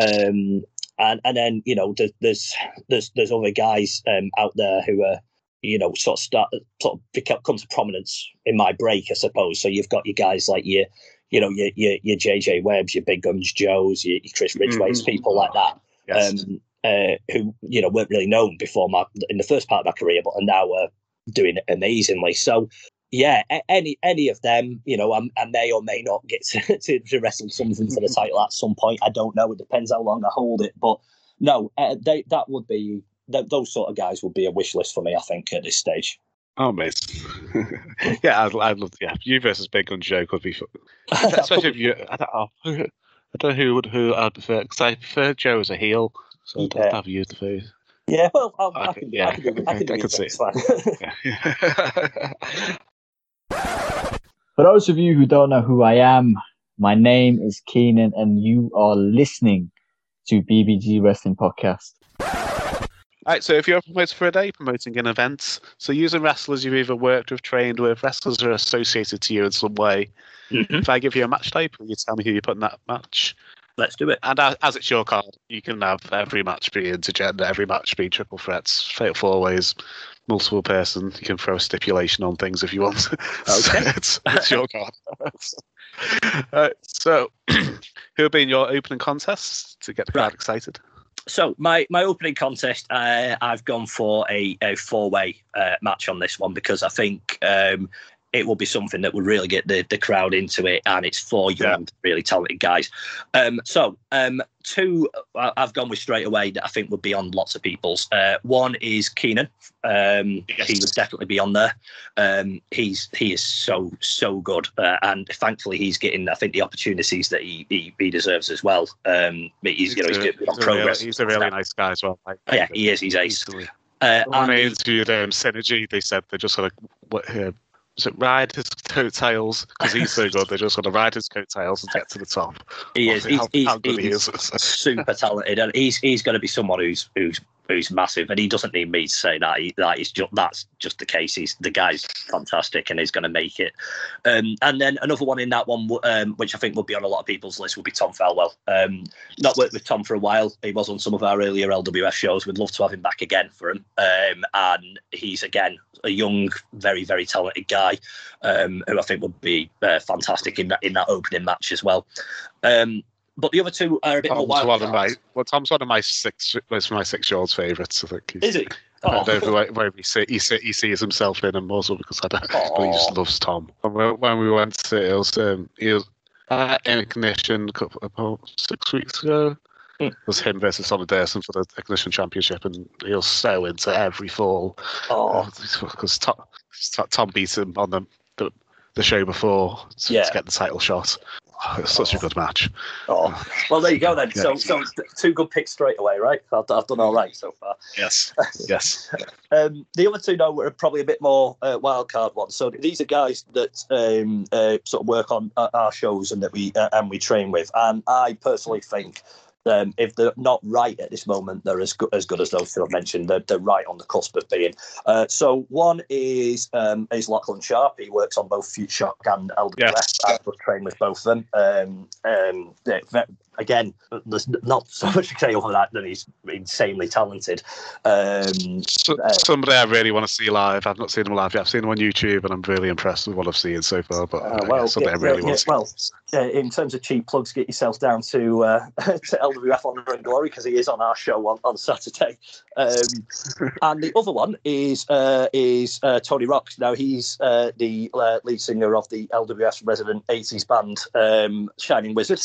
Um, And and then you know there's there's there's other guys um, out there who are you know sort of start sort of come to prominence in my break, I suppose. So you've got your guys like your you know your your, your J J Webbs, your Big Guns Joes, your, your Chris Ridgeway's, mm-hmm. people like that, yes. um, uh, who you know weren't really known before my in the first part of my career, but are now uh, doing it amazingly. So. Yeah, any any of them, you know, I'm, I may or may not get to, to, to wrestle something for the title at some point. I don't know. It depends how long I hold it. But no, uh, they, that would be th- those sort of guys would be a wish list for me, I think, at this stage. Oh, mate. yeah, I'd, I'd love. Yeah, you versus Big Gun Joe could be fun. Especially if you, I don't know, I don't know who would who I'd prefer because I prefer Joe as a heel, so I'd yeah. have you to face. Yeah, well, I'll, I, I can, yeah, I can do it. I can, I can see it. For those of you who don't know who I am, my name is Keenan, and you are listening to B B G Wrestling Podcast. All right, so if you're a promoter for a day, promoting an event, so using wrestlers you've either worked with, trained with, wrestlers who are associated to you in some way. Mm-hmm. If I give you a match type, will you tell me who you put in that match? Let's do it. And as it's your card, you can have every match be intergender, every match be triple threats, fatal four ways, multiple person. You can throw a stipulation on things if you want. Okay. so it's, it's your card. uh, so, who have been your opening contests to get the crowd right. excited? So, my, my opening contest, uh, I've gone for a, a four-way uh, match on this one because I think... Um, it will be something that would really get the, the crowd into it, and it's four young, yeah. really talented guys. Um, so um, two I've gone with straight away that I think would be on lots of people's. Uh, one is Keenan. Um, yes. He would definitely be on there. Um, he's he is so so good, uh, and thankfully he's getting I think the opportunities that he he, he deserves as well. Um, he's, he's you know he's, a, good he's on progress. Real, he's a really nice guy as well. Like, oh, yeah, he is. He's ace. Uh, when I interviewed um, Synergy, they said they're just sort of what. Uh, So ride his coattails because he's so good. They just want to ride his coattails and get to the top. He is. He's, how, he's, how good he's he is. super talented, and he's he's going to be someone who's who's who's massive. And he doesn't need me to say that. He, that is just that's just the case. He's the guy's fantastic, and he's going to make it. Um, and then another one in that one, um, which I think will be on a lot of people's list, will be Tom Felwell. Um, not worked with Tom for a while. He was on some of our earlier L W F shows. We'd love to have him back again for him. Um, and he's again. A young, very, very talented guy um, who I think would be uh, fantastic in that in that opening match as well. Um, but the other two are a bit Tom's more wild. One of my, well, Tom's one of my six, most of my six-year-old's favourites. I think. He's, Is he? I don't know where, where he, see, he, see, he sees himself in a muzzle because I don't. But he just loves Tom. When we went to it, it was um, he was at Ignition a couple of six weeks ago. It was him versus Solidarity for the Ignition Championship, and he was so into every fall. Oh, because Tom, Tom beat him on the, the, the show before to, yeah. to get the title shot. Oh, it was such oh. a good match. Oh, well, there you go then. Yeah. So, so two good picks straight away, right? I've, I've done all right so far. Yes, yes. um, the other two, though, were probably a bit more uh, wildcard ones. So these are guys that um, uh, sort of work on uh, our shows and that we uh, and we train with. And I personally think. Um, if they're not right at this moment, they're as good as, good as those two I've mentioned. They're, they're right on the cusp of being. Uh, so one is um, is Lachlan Sharp. He works on both Future Shock and L W F. Yeah. I was trained with both of them. Um, um, again, there's not so much to say over that, that he's insanely talented. Um, so, uh, somebody I really want to see live. I've not seen him live yet. I've seen him on YouTube, and I'm really impressed with what I've seen so far. But uh, well, yeah, something yeah, I really yeah, want yeah, to see. Well, yeah, in terms of cheap plugs, get yourself down to, uh, to L W F. W F Honor and Glory, because he is on our show on, on Saturday. Um, and the other one is uh, is uh, Tony Rock. Now, he's uh, the uh, lead singer of the L W F's resident eighties band, um, Shining Wizard.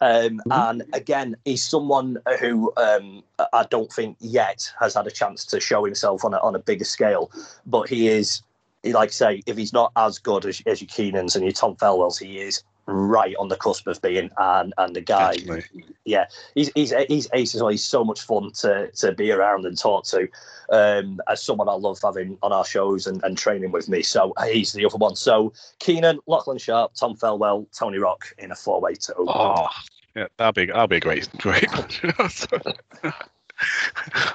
Um, mm-hmm. And again, he's someone who um, I don't think yet has had a chance to show himself on a, on a bigger scale, but he is, like I say, if he's not as good as, as your Keenans and your Tom Felwells, he is right on the cusp of being, and and the guy, Definitely. yeah, he's he's he's ace as well. He's so much fun to to be around and talk to. Um, as someone I love having on our shows and, and training with me, so he's the other one. So Keenan, Lachlan Sharp, Tom Felwell, Tony Rock in a four way to open. Oh, yeah, that'd be that'd be a great great match.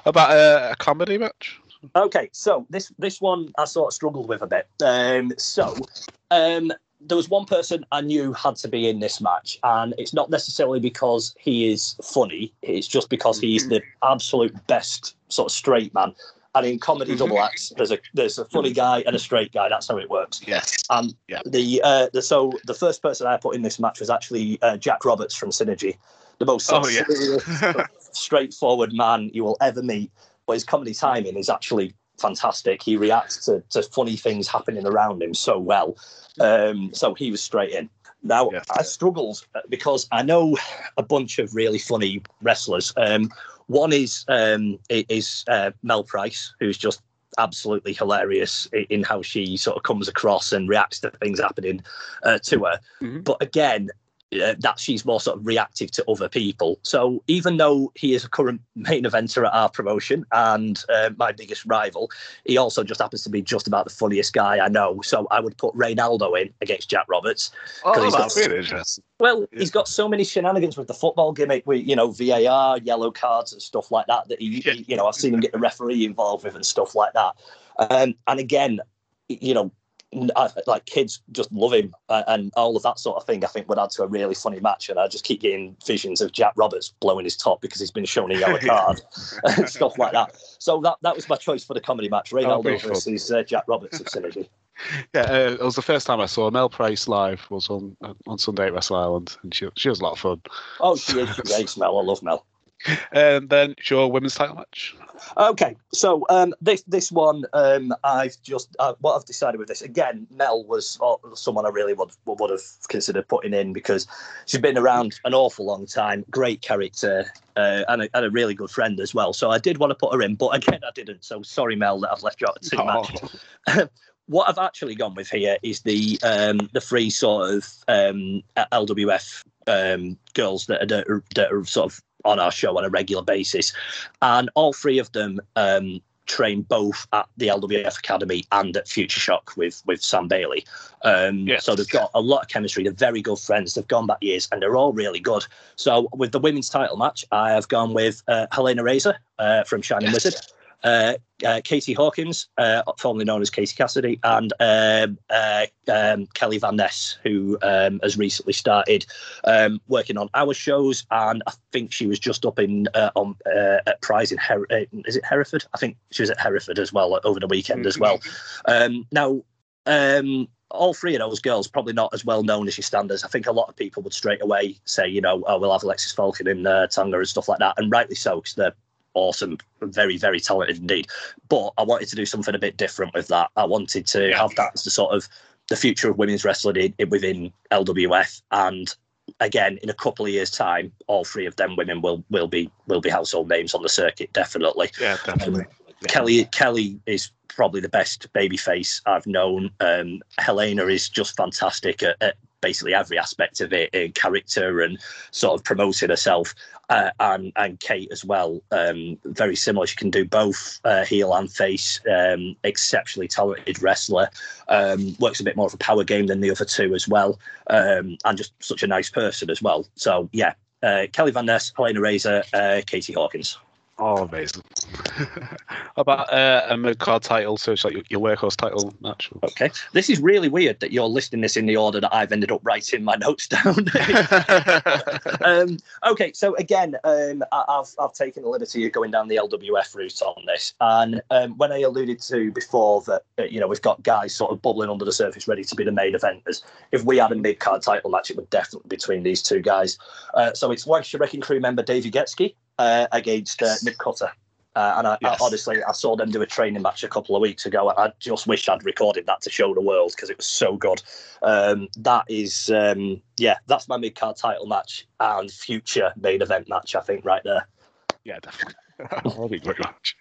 About a, a comedy match. Okay, so this this one I sort of struggled with a bit. Um, so, um. There was one person I knew had to be in this match, and it's not necessarily because he is funny. It's just because he's the absolute best sort of straight man. And in comedy double acts, there's a there's a funny guy and a straight guy. That's how it works. Yes. And yeah. the, uh, the so the first person I put in this match was actually uh, Jack Roberts from Synergy, the most oh, yeah. serious, straightforward man you will ever meet. But his comedy timing is actually fantastic. He reacts to, to funny things happening around him so well. Um, so he was straight in. Now, yes. I struggled because I know a bunch of really funny wrestlers. Um, one is um, is uh, Mel Price, who's just absolutely hilarious in how she sort of comes across and reacts to things happening uh, to her. Mm-hmm. But again, uh, that she's more sort of reactive to other people. So even though he is a current main eventer at our promotion and uh, my biggest rival, he also just happens to be just about the funniest guy I know. So I would put Reynaldo in against Jack Roberts. Oh, he's that's got, really interesting. Well, yeah. he's got so many shenanigans with the football gimmick, with, you know, V A R, yellow cards and stuff like that, that he, yeah. he, you know, I've seen him get the referee involved with and stuff like that. Um, and again, you know, I, like kids just love him uh, and all of that sort of thing. I think would add to a really funny match, and I just keep getting visions of Jack Roberts blowing his top because he's been shown a yellow card and stuff like that. So that, that was my choice for the comedy match: Reynaldo versus uh, Jack Roberts of Synergy. Yeah, uh, it was the first time I saw Mel Price live. Was on on Sunday at Wrestle Island, and she she was a lot of fun. Oh, she is great, Mel. I love Mel. And then it's your women's title match. Okay, so um, this this one, um, I've just uh, what I've decided with this again. Mel was uh, someone I really would would have considered putting in because she's been around an awful long time. Great character uh, and, a, and a really good friend as well. So I did want to put her in, but again I didn't. So sorry, Mel, that I've left you out of two matches. What I've actually gone with here is the um, the three sort of um, L W F um, girls that are, that are sort of on our show on a regular basis, and all three of them um, train both at the L W F Academy and at Future Shock with with Sam Bailey. Um, yes. So they've got a lot of chemistry. They're very good friends. They've gone back years, and they're all really good. So with the women's title match, I have gone with uh, Helena Razor uh, from Shining yes. Wizard, uh, uh, Katie Hawkins, uh, formerly known as Katie Cassidy, and um, uh, um, Kelly Van Ness, who um, has recently started um, working on our shows, and I think she was just up in uh, on uh, at Prize in Her- uh, is it Hereford? I think she was at Hereford as well over the weekend as well. Um, now. Um, All three of those girls probably not as well known as your standards. I think a lot of people would straight away say, you know, oh, we'll have Alexis Falcon in uh, Tanga and stuff like that, and rightly so because they're awesome, very, very talented indeed. But I wanted to do something a bit different with that. I wanted to yeah. have that as the sort of the future of women's wrestling in, in, within L W F and again, in a couple of years' time, all three of them women will will be will be household names on the circuit, definitely. Yeah, definitely. Um, yeah. Kelly Kelly is probably the best babyface I've known. Um, Helena is just fantastic at, at basically every aspect of it, in character and sort of promoting herself. Uh, and and Kate as well, um, very similar. She can do both uh, heel and face. Um, exceptionally talented wrestler. Um, works a bit more of a power game than the other two as well, um, and just such a nice person as well. So yeah, uh, Kelly Van Ness, Helena Razor, uh, Katie Hawkins. Oh, amazing. How about uh, a mid-card title, so it's like your, your workhorse title match? Okay. This is really weird that you're listing this in the order that I've ended up writing my notes down. um, okay, so again, um, I, I've, I've taken the liberty of going down the L W F route on this. And um, when I alluded to before that, uh, you know, we've got guys sort of bubbling under the surface ready to be the main eventers. If we had a mid-card title match, it would definitely be between these two guys. Uh, so it's Lancashire Wrecking Crew member Davey Getsky Uh, against uh, Nick Cutter. Uh, and I, yes. I, honestly, I saw them do a training match a couple of weeks ago. I just wish I'd recorded that to show the world because it was so good. Um, that is, um, yeah, that's my mid-card title match and future main event match, I think, right there. Yeah, definitely. That'll be a great match.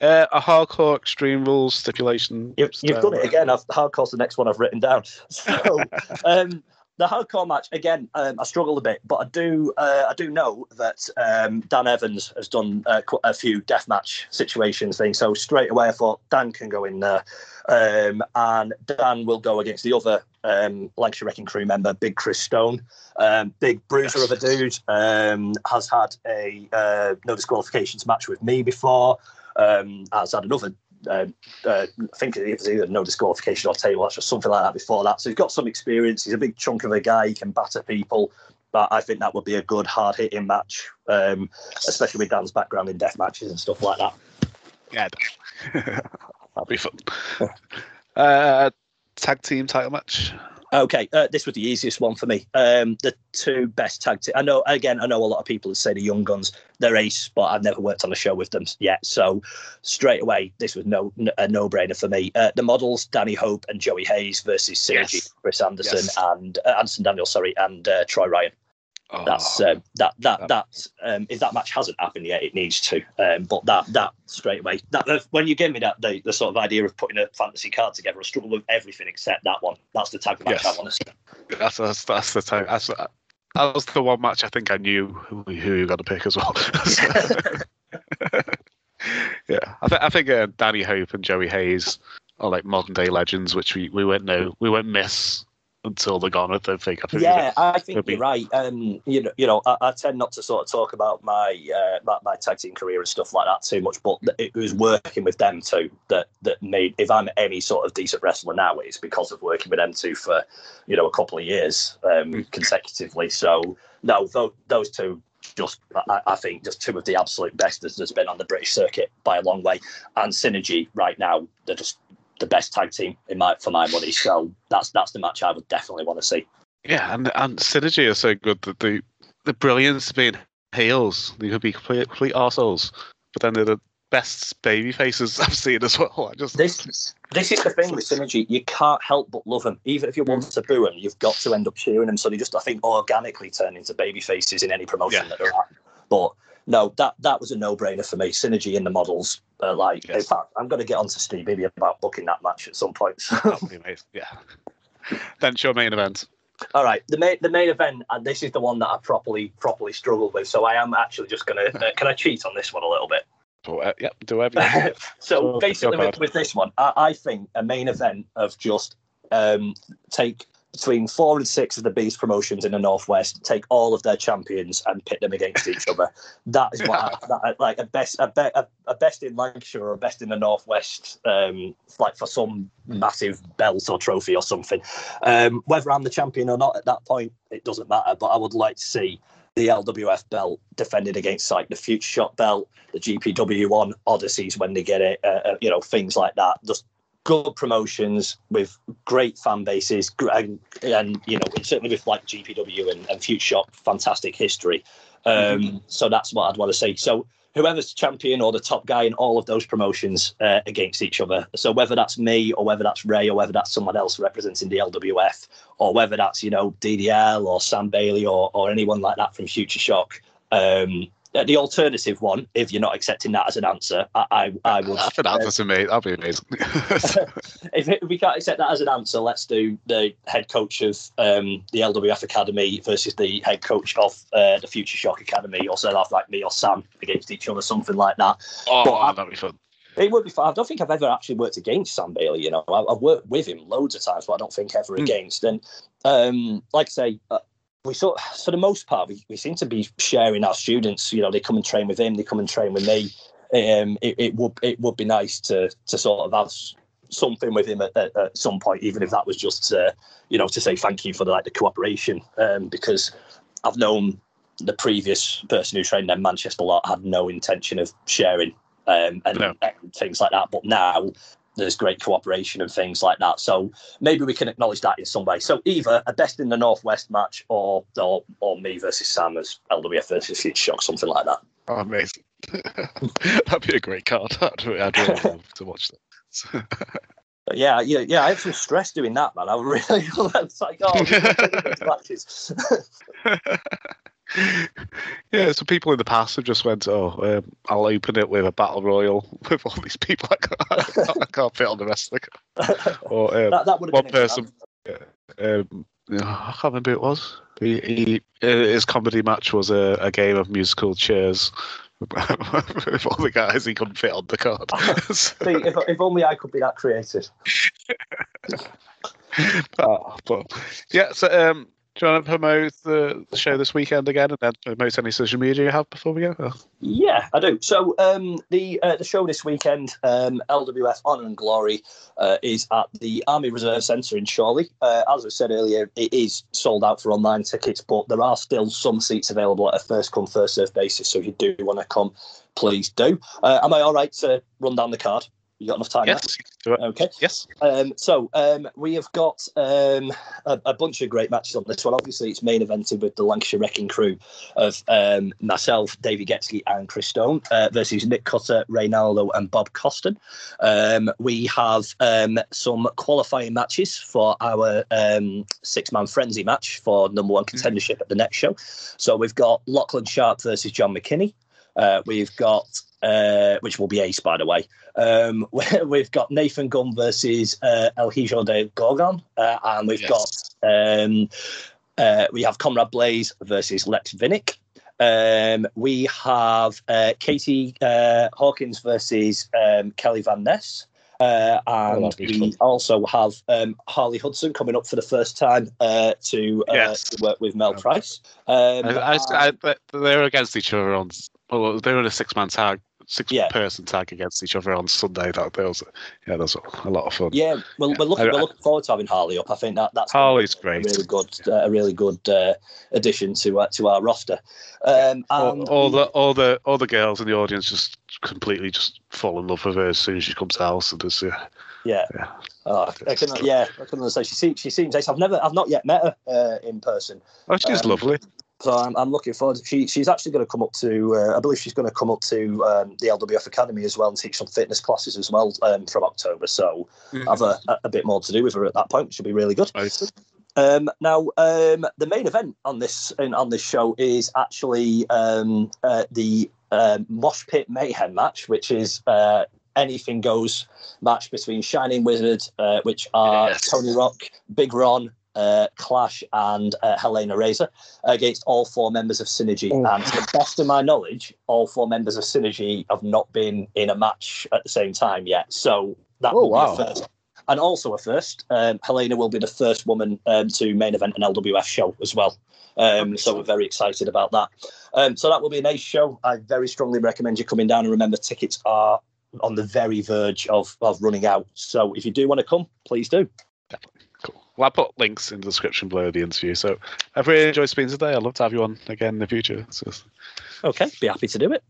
uh, a hardcore extreme rules stipulation. You, you've done it again. I've, hardcore's the next one I've written down. So... Um, the hardcore match again. Um, I struggled a bit, but I do. Uh, I do know that um, Dan Evans has done uh, a few deathmatch situations things. So straight away, I thought Dan can go in there, um, and Dan will go against the other um, Lancashire Wrecking Crew member, Big Chris Stone, um, big bruiser yes. of a dude. Um, has had a uh, no disqualifications match with me before. Um, has had another. Uh, uh, I think it was either no disqualification or table match or something like that before that. So he's got some experience. He's a big chunk of a guy. He can batter people. But I think that would be a good hard-hitting match, um, especially with Dan's background in death matches and stuff like that. Yeah, that'll be fun. uh, tag team title match. Okay, uh, this was the easiest one for me. Um, the two best tag team. I know, again, I know a lot of people say the Young Guns, they're ace, but I've never worked on a show with them yet. So straight away, this was no a no-brainer for me. Uh, the models, Danny Hope and Joey Hayes versus Synergy, yes. Chris Anderson yes. and uh, Anderson Daniel, sorry, and uh, Troy Ryan. Oh, that's um, that that that um, if that match hasn't happened yet, it needs to. Um, but that that straight away. That uh, when you gave me that the, the sort of idea of putting a fantasy card together, I struggled with everything except that one. That's the tag match yes. I want to see. That's that's, that's the tag. That's that was the one match I think I knew who, who you got to pick as well. yeah, I think I think uh, Danny Hope and Joey Hayes are like modern day legends, which we we won't know we won't miss. Until they're gone, I don't think. I think yeah, I think be... you're right. Um, you know, you know, I, I tend not to sort of talk about my, uh, my my tag team career and stuff like that too much, but it was working with them two that that made. If I'm any sort of decent wrestler now, it's because of working with them two for, you know, a couple of years um, consecutively. So no, th- those two. Just, I, I think, just two of the absolute best that has been on the British circuit by a long way. And Synergy right now, they're just. The best tag team in my for my money, so that's that's the match I would definitely want to see. Yeah, and and Synergy are so good that the the brilliance being heels, they could be complete, complete arseholes, but then they're the best baby faces I've seen as well. I just this this is the thing with Synergy, you can't help but love them, even if you want to boo them, you've got to end up cheering them. So they just, I think, organically turn into baby faces in any promotion yeah. that they're at. But no, that that was a no-brainer for me. Synergy in the models. Uh, like, yes. In fact, I'm going to get on to Steve maybe about booking that match at some point. That'll be amazing. Yeah. Then your main event. All right, the main the main event, and this is the one that I properly properly struggled with. So I am actually just going to. Uh, can I cheat on this one a little bit? Oh, uh, yep, do everything. so oh, basically, with, with this one, I, I think a main event of just um, take. Between four and six of the biggest promotions in the Northwest, take all of their champions and pit them against each other. That is what, yeah. I, that, like a best, a, be, a, a best in Lancashire or a best in the Northwest, um, like for some massive belt or trophy or something. Um, whether I'm the champion or not at that point, it doesn't matter. But I would like to see the L W F belt defended against like the Future Shock belt, the G P W one, Odysseys when they get it, uh, you know, things like that. Just good promotions with great fan bases, and, and you know, certainly with like G P W and, and Future Shock, fantastic history. Um, mm-hmm. So that's what I'd want to say. So whoever's champion or the top guy in all of those promotions uh, against each other. So whether that's me or whether that's Ray or whether that's someone else representing the L W F or whether that's, you know, D D L or Sam Bailey or or anyone like that from Future Shock. Um, the alternative one, if you're not accepting that as an answer, I I, I would. That's an answer to me. That'd be amazing. If, if we can't accept that as an answer, let's do the head coach of um, the L W F Academy versus the head coach of uh, the Future Shock Academy, or so like me or Sam against each other, something like that. Oh, but that'd I, be fun. It would be fun. I don't think I've ever actually worked against Sam Bailey. You know, I, I've worked with him loads of times, but I don't think ever mm. against. And um, like I say. Uh, We sort of, for the most part, we, we seem to be sharing our students. You know, they come and train with him, they come and train with me. Um, it, it would it would be nice to to sort of have something with him at, at, at some point, even if that was just uh, you know, to say thank you for the, like the cooperation. Um, because I've known the previous person who trained in Manchester a lot had no intention of sharing um, and, no. and things like that. But now there's great cooperation and things like that. So maybe we can acknowledge that in some way. So either a best in the Northwest match or or, or me versus Sam as L W F versus Future Shock, something like that. Oh, amazing. That'd be a great card. I'd really love to watch that. yeah, yeah, yeah. I had some stress doing that, man. I really it's like, oh, these matches. Yeah, so people in the past have just went, oh, um, I'll open it with a battle royal with all these people I can't, I can't fit on the rest of the Or um, that, that one person, um, I can't remember who it was. He, he his comedy match was a, a game of musical chairs with all the guys he couldn't fit on the card. So, see, if, if only I could be that creative. oh, but, yeah, so. Um, Do you want to promote the show this weekend again and then promote any social media you have before we go? Oh. Yeah, I do. So um, the uh, the show this weekend, um, L W F Honor and Glory, uh, is at the Army Reserve Centre in Shirley. Uh, as I said earlier, it is sold out for online tickets, but there are still some seats available at a first-come, first-served basis. So if you do want to come, please do. Uh, am I all right to run down the card? You got enough time? Yes. Okay. Yes. Um, so um, we have got um, a, a bunch of great matches on this one. Obviously, it's main evented with the Lancashire Wrecking Crew of um, myself, Davey Getsky, and Chris Stone uh, versus Nick Cutter, Reynaldo, and Bob Costin. Um, we have um, some qualifying matches for our um, six-man frenzy match for number one contendership mm-hmm. at the next show. So we've got Lachlan Sharp versus John McKinney. Uh, we've got. Uh, which will be ace, by the way. Um, we've got Nathan Gunn versus uh, El Hijo de Gorgon, uh, and we've yes. got um, uh, we have Comrade Blaze versus Lex Vinnick. Um, we have uh, Katie uh, Hawkins versus um, Kelly Van Ness. Uh, and oh, we also have um, Harley Hudson coming up for the first time uh, to, uh, yes. to work with Mel yeah. Price. Um, I, I, I, they're against each other on. Well, they were in a six-man tag, six-person yeah. tag against each other on Sunday. That, that was, yeah, that was a lot of fun. Yeah, we're, yeah. we're, looking, we're looking forward to having Harley up. I think that that's Harley's a, great, a really good, yeah. uh, a really good uh, addition to uh, to our roster. Um, and all, all the all the all the girls in the audience just completely just fall in love with her as soon as she comes out. And just, yeah. Yeah, yeah. Oh, I can, yeah, I couldn't understand. She seems she seems ace. I've never, I've not yet met her uh, in person. Oh, she's um, lovely. So I'm, I'm looking forward to, she, she's actually going to come up to, uh, I believe she's going to come up to um, the L W F Academy as well and teach some fitness classes as well um, from October. So mm-hmm. I've a, a bit more to do with her at that point, which will be really good. Nice. Um, now, um, the main event on this in, on this show is actually um, uh, the uh, Mosh Pit Mayhem match, which is uh, anything goes match between Shining Wizard, uh, which are yes. Tony Rock, Big Ron, Uh, Clash and uh, Helena Razor against all four members of Synergy. Oh. And to the best of my knowledge, all four members of Synergy have not been in a match at the same time yet. So that oh, will wow. be a first. And also a first. Um, Helena will be the first woman um, to main event an L W F show as well. Um, so we're very excited about that. Um, so that will be an ace show. I very strongly recommend you coming down, and remember, tickets are on the very verge of, of running out. So if you do want to come, please do. Definitely. Cool. Well, I'll put links in the description below the interview. So I've really enjoyed speaking today. I'd love to have you on again in the future. So. Okay, be happy to do it.